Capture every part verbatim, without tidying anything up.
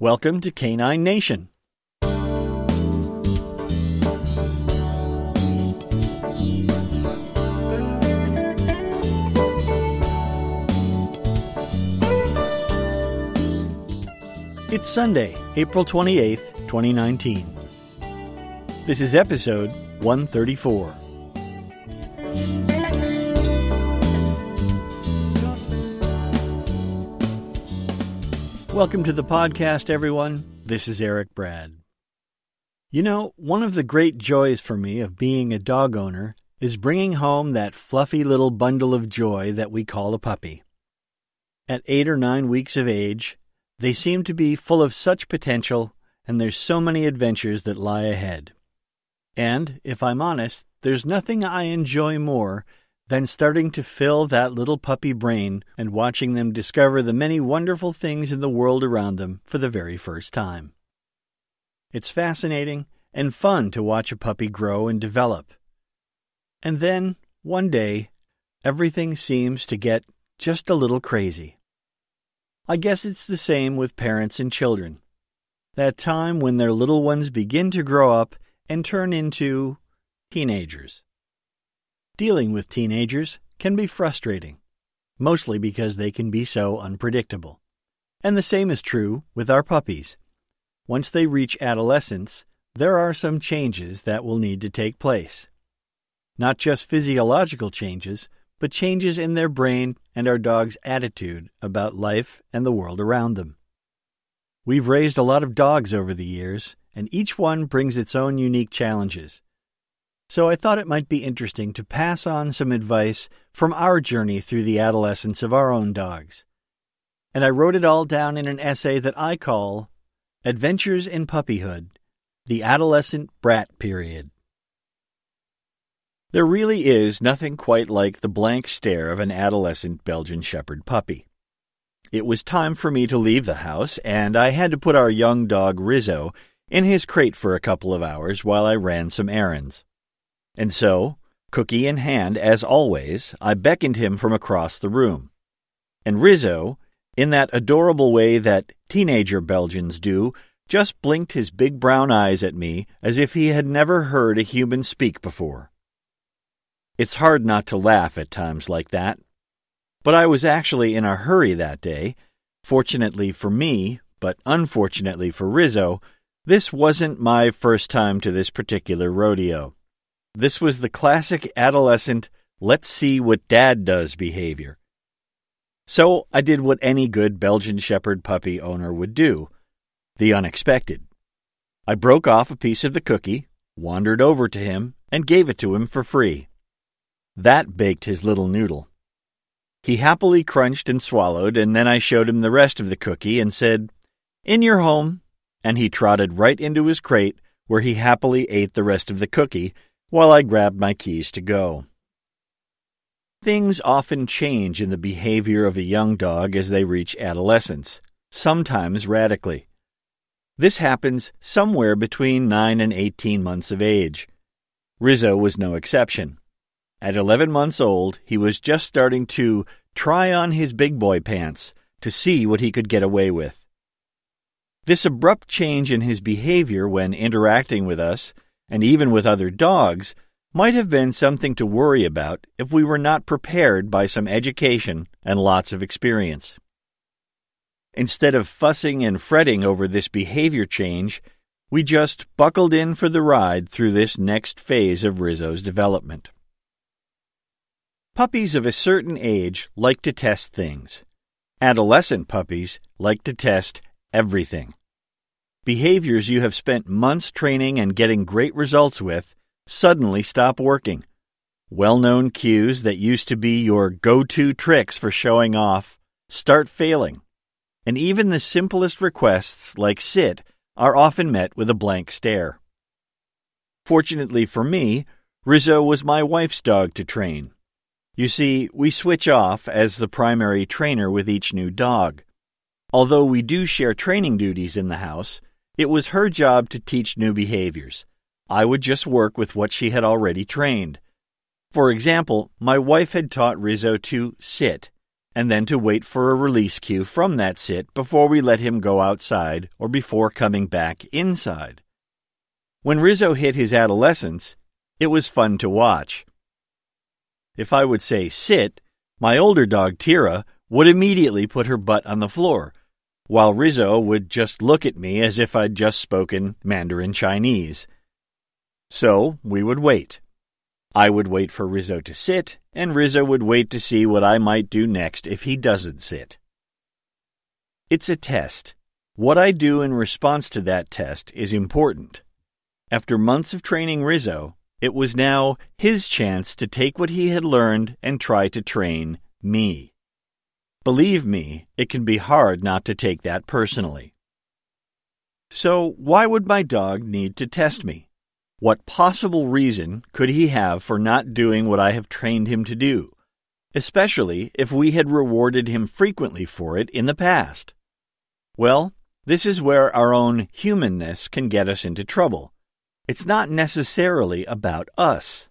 Welcome to Canine Nation. It's Sunday, April twenty-eighth, twenty nineteen. This is episode one thirty-four. Welcome to the podcast, everyone. This is Eric Brad. You know, one of the great joys for me of being a dog owner is bringing home that fluffy little bundle of joy that we call a puppy. At eight or nine weeks of age, they seem to be full of such potential, and there's so many adventures that lie ahead. And, if I'm honest, there's nothing I enjoy more than starting to fill that little puppy brain and watching them discover the many wonderful things in the world around them for the very first time. It's fascinating and fun to watch a puppy grow and develop. And then, one day, everything seems to get just a little crazy. I guess it's the same with parents and children. That time when their little ones begin to grow up and turn into teenagers. Dealing with teenagers can be frustrating, mostly because they can be so unpredictable. And the same is true with our puppies. Once they reach adolescence, there are some changes that will need to take place. Not just physiological changes, but changes in their brain and our dog's attitude about life and the world around them. We've raised a lot of dogs over the years, and each one brings its own unique challenges. So I thought it might be interesting to pass on some advice from our journey through the adolescence of our own dogs. And I wrote it all down in an essay that I call Adventures in Puppyhood, the Adolescent Brat Period. There really is nothing quite like the blank stare of an adolescent Belgian Shepherd puppy. It was time for me to leave the house, and I had to put our young dog Rizzo in his crate for a couple of hours while I ran some errands. And so, cookie in hand, as always, I beckoned him from across the room. And Rizzo, in that adorable way that teenager Belgians do, just blinked his big brown eyes at me as if he had never heard a human speak before. It's hard not to laugh at times like that. But I was actually in a hurry that day. Fortunately for me, but unfortunately for Rizzo, this wasn't my first time to this particular rodeo. This was the classic adolescent, let's see what dad does behavior. So I did what any good Belgian Shepherd puppy owner would do, the unexpected. I broke off a piece of the cookie, wandered over to him, and gave it to him for free. That baked his little noodle. He happily crunched and swallowed, and then I showed him the rest of the cookie and said, "In your home," and he trotted right into his crate, where he happily ate the rest of the cookie, while I grabbed my keys to go. Things often change in the behavior of a young dog as they reach adolescence, sometimes radically. This happens somewhere between nine and eighteen months of age. Rizzo was no exception. At eleven months old, he was just starting to try on his big boy pants to see what he could get away with. This abrupt change in his behavior when interacting with us and even with other dogs, might have been something to worry about if we were not prepared by some education and lots of experience. Instead of fussing and fretting over this behavior change, we just buckled in for the ride through this next phase of Rizzo's development. Puppies of a certain age like to test things. Adolescent puppies like to test everything. Behaviors you have spent months training and getting great results with suddenly stop working. Well-known cues that used to be your go-to tricks for showing off start failing. And even the simplest requests, like sit, are often met with a blank stare. Fortunately for me, Rizzo was my wife's dog to train. You see, we switch off as the primary trainer with each new dog. Although we do share training duties in the house, it was her job to teach new behaviors. I would just work with what she had already trained. For example, my wife had taught Rizzo to sit, and then to wait for a release cue from that sit before we let him go outside or before coming back inside. When Rizzo hit his adolescence, it was fun to watch. If I would say sit, my older dog Tira would immediately put her butt on the floor, while Rizzo would just look at me as if I'd just spoken Mandarin Chinese. So we would wait. I would wait for Rizzo to sit, and Rizzo would wait to see what I might do next if he doesn't sit. It's a test. What I do in response to that test is important. After months of training Rizzo, it was now his chance to take what he had learned and try to train me. Believe me, it can be hard not to take that personally. So why would my dog need to test me? What possible reason could he have for not doing what I have trained him to do, especially if we had rewarded him frequently for it in the past? Well, this is where our own humanness can get us into trouble. It's not necessarily about us.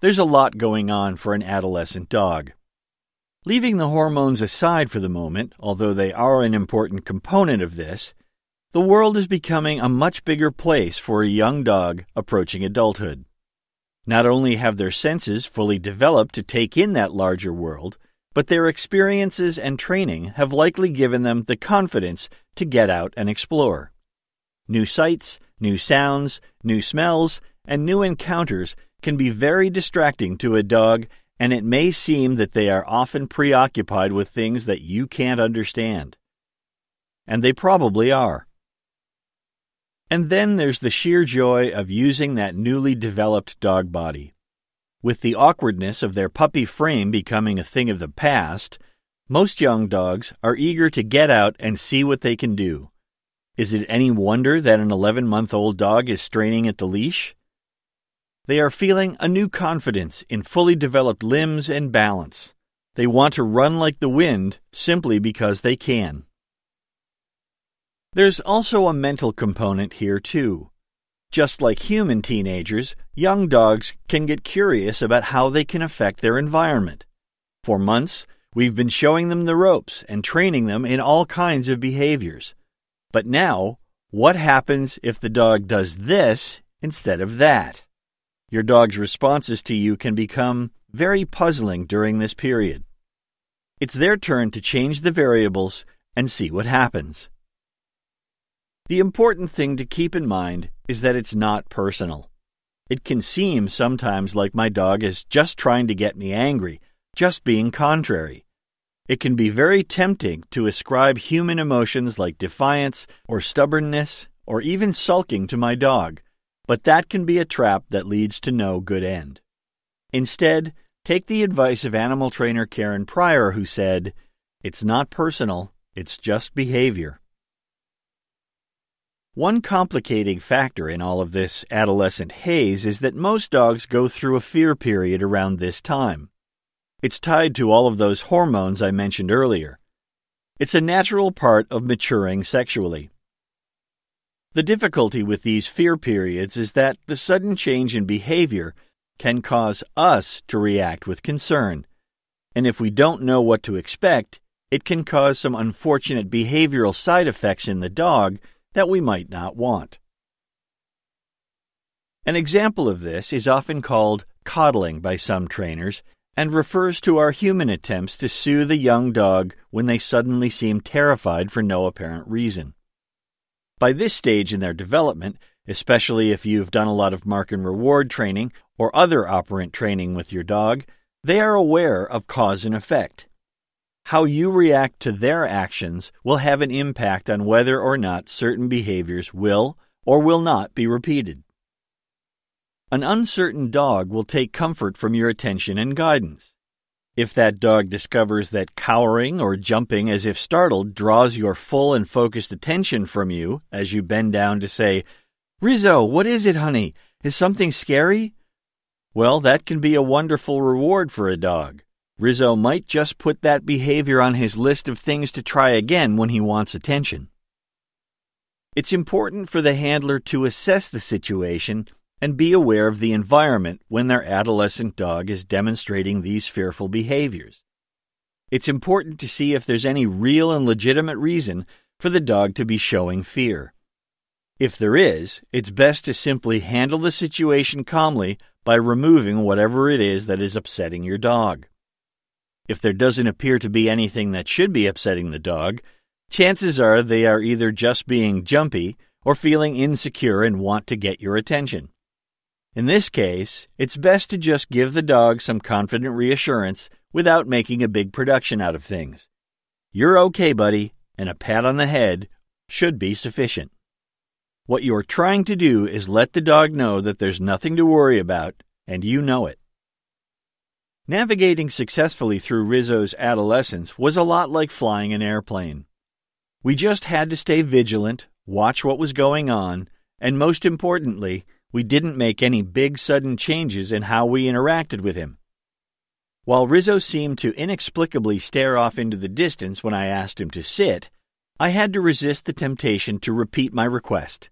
There's a lot going on for an adolescent dog. Leaving the hormones aside for the moment, although they are an important component of this, the world is becoming a much bigger place for a young dog approaching adulthood. Not only have their senses fully developed to take in that larger world, but their experiences and training have likely given them the confidence to get out and explore. New sights, new sounds, new smells, and new encounters can be very distracting to a dog, and it may seem that they are often preoccupied with things that you can't understand. And they probably are. And then there's the sheer joy of using that newly developed dog body. With the awkwardness of their puppy frame becoming a thing of the past, most young dogs are eager to get out and see what they can do. Is it any wonder that an eleven-month-old dog is straining at the leash? They are feeling a new confidence in fully developed limbs and balance. They want to run like the wind simply because they can. There's also a mental component here, too. Just like human teenagers, young dogs can get curious about how they can affect their environment. For months, we've been showing them the ropes and training them in all kinds of behaviors. But now, what happens if the dog does this instead of that? Your dog's responses to you can become very puzzling during this period. It's their turn to change the variables and see what happens. The important thing to keep in mind is that it's not personal. It can seem sometimes like my dog is just trying to get me angry, just being contrary. It can be very tempting to ascribe human emotions like defiance or stubbornness or even sulking to my dog, but that can be a trap that leads to no good end. Instead, take the advice of animal trainer Karen Pryor, who said, "It's not personal, it's just behavior." One complicating factor in all of this adolescent haze is that most dogs go through a fear period around this time. It's tied to all of those hormones I mentioned earlier. It's a natural part of maturing sexually. The difficulty with these fear periods is that the sudden change in behavior can cause us to react with concern, and if we don't know what to expect, it can cause some unfortunate behavioral side effects in the dog that we might not want. An example of this is often called coddling by some trainers and refers to our human attempts to soothe a young dog when they suddenly seem terrified for no apparent reason. By this stage in their development, especially if you've done a lot of mark and reward training or other operant training with your dog, they are aware of cause and effect. How you react to their actions will have an impact on whether or not certain behaviors will or will not be repeated. An uncertain dog will take comfort from your attention and guidance. If that dog discovers that cowering or jumping as if startled draws your full and focused attention from you as you bend down to say, "Rizzo, what is it, honey? Is something scary?" Well, that can be a wonderful reward for a dog. Rizzo might just put that behavior on his list of things to try again when he wants attention. It's important for the handler to assess the situation and be aware of the environment when their adolescent dog is demonstrating these fearful behaviors. It's important to see if there's any real and legitimate reason for the dog to be showing fear. If there is, it's best to simply handle the situation calmly by removing whatever it is that is upsetting your dog. If there doesn't appear to be anything that should be upsetting the dog, chances are they are either just being jumpy or feeling insecure and want to get your attention. In this case, it's best to just give the dog some confident reassurance without making a big production out of things. "You're okay, buddy," and a pat on the head should be sufficient. What you're trying to do is let the dog know that there's nothing to worry about, and you know it. Navigating successfully through Rizzo's adolescence was a lot like flying an airplane. We just had to stay vigilant, watch what was going on, and most importantly, we didn't make any big sudden changes in how we interacted with him. While Rizzo seemed to inexplicably stare off into the distance when I asked him to sit, I had to resist the temptation to repeat my request.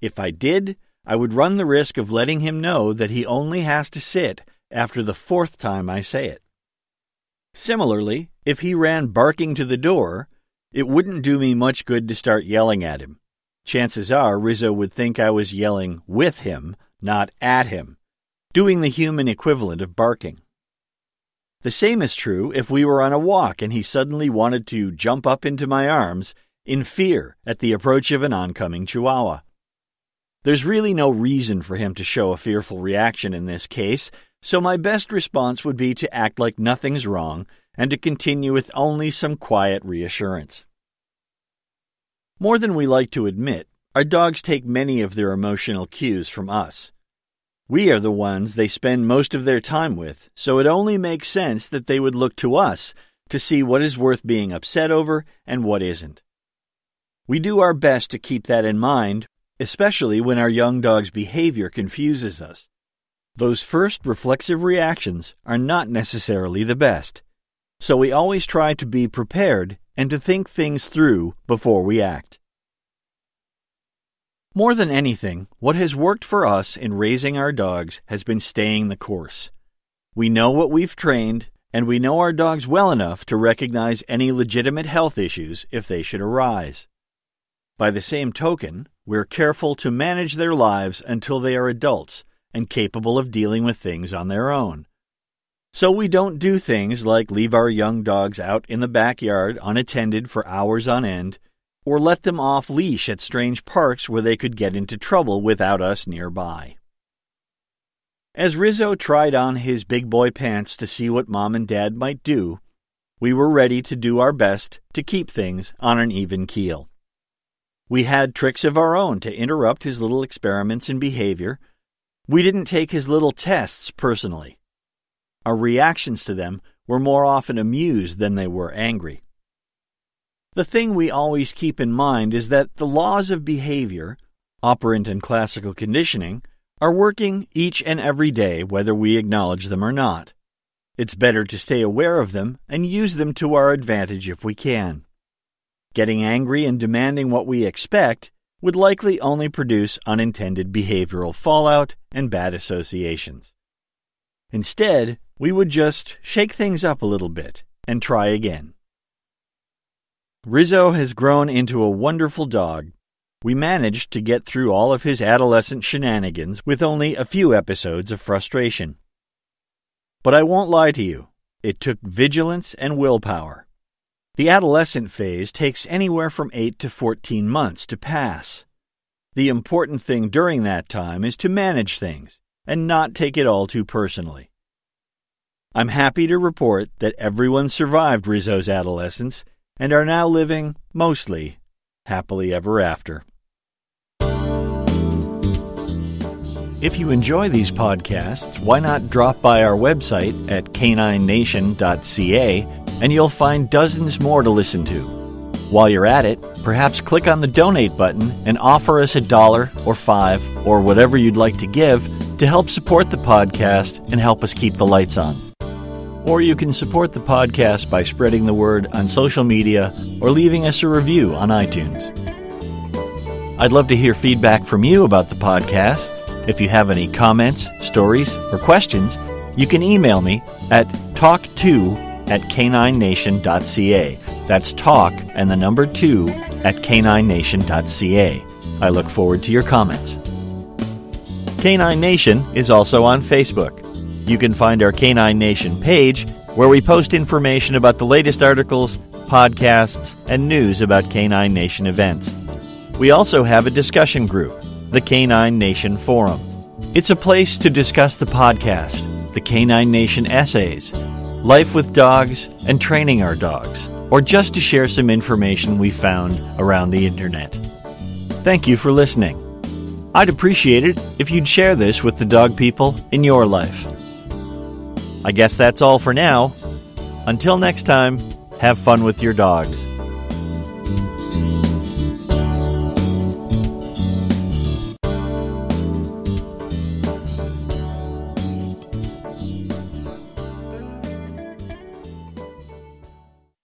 If I did, I would run the risk of letting him know that he only has to sit after the fourth time I say it. Similarly, if he ran barking to the door, it wouldn't do me much good to start yelling at him. Chances are Rizzo would think I was yelling with him, not at him, doing the human equivalent of barking. The same is true if we were on a walk and he suddenly wanted to jump up into my arms in fear at the approach of an oncoming chihuahua. There's really no reason for him to show a fearful reaction in this case, so my best response would be to act like nothing's wrong and to continue with only some quiet reassurance. More than we like to admit, our dogs take many of their emotional cues from us. We are the ones they spend most of their time with, so it only makes sense that they would look to us to see what is worth being upset over and what isn't. We do our best to keep that in mind, especially when our young dog's behavior confuses us. Those first reflexive reactions are not necessarily the best, so we always try to be prepared and to think things through before we act. More than anything, what has worked for us in raising our dogs has been staying the course. We know what we've trained, and we know our dogs well enough to recognize any legitimate health issues if they should arise. By the same token, we're careful to manage their lives until they are adults and capable of dealing with things on their own. So we don't do things like leave our young dogs out in the backyard unattended for hours on end, or let them off leash at strange parks where they could get into trouble without us nearby. As Rizzo tried on his big boy pants to see what Mom and Dad might do, we were ready to do our best to keep things on an even keel. We had tricks of our own to interrupt his little experiments in behavior. We didn't take his little tests personally. Our reactions to them were more often amused than they were angry. The thing we always keep in mind is that the laws of behavior, operant and classical conditioning, are working each and every day whether we acknowledge them or not. It's better to stay aware of them and use them to our advantage if we can. Getting angry and demanding what we expect would likely only produce unintended behavioral fallout and bad associations. Instead, we would just shake things up a little bit and try again. Rizzo has grown into a wonderful dog. We managed to get through all of his adolescent shenanigans with only a few episodes of frustration. But I won't lie to you, it took vigilance and willpower. The adolescent phase takes anywhere from eight to fourteen months to pass. The important thing during that time is to manage things and not take it all too personally. I'm happy to report that everyone survived Rizzo's adolescence and are now living, mostly, happily ever after. If you enjoy these podcasts, why not drop by our website at canine nation dot c a and you'll find dozens more to listen to. While you're at it, perhaps click on the donate button and offer us a dollar or five or whatever you'd like to give to help support the podcast and help us keep the lights on. Or you can support the podcast by spreading the word on social media or leaving us a review on iTunes. I'd love to hear feedback from you about the podcast. If you have any comments, stories, or questions, you can email me at talk to at canine nation dot c a. That's talk and the number two at canine nation dot c a. I look forward to your comments. Canine Nation is also on Facebook. You can find our Canine Nation page, where we post information about the latest articles, podcasts, and news about Canine Nation events. We also have a discussion group, the Canine Nation Forum. It's a place to discuss the podcast, the Canine Nation essays, life with dogs, and training our dogs, or just to share some information we found around the internet. Thank you for listening. I'd appreciate it if you'd share this with the dog people in your life. I guess that's all for now. Until next time, have fun with your dogs.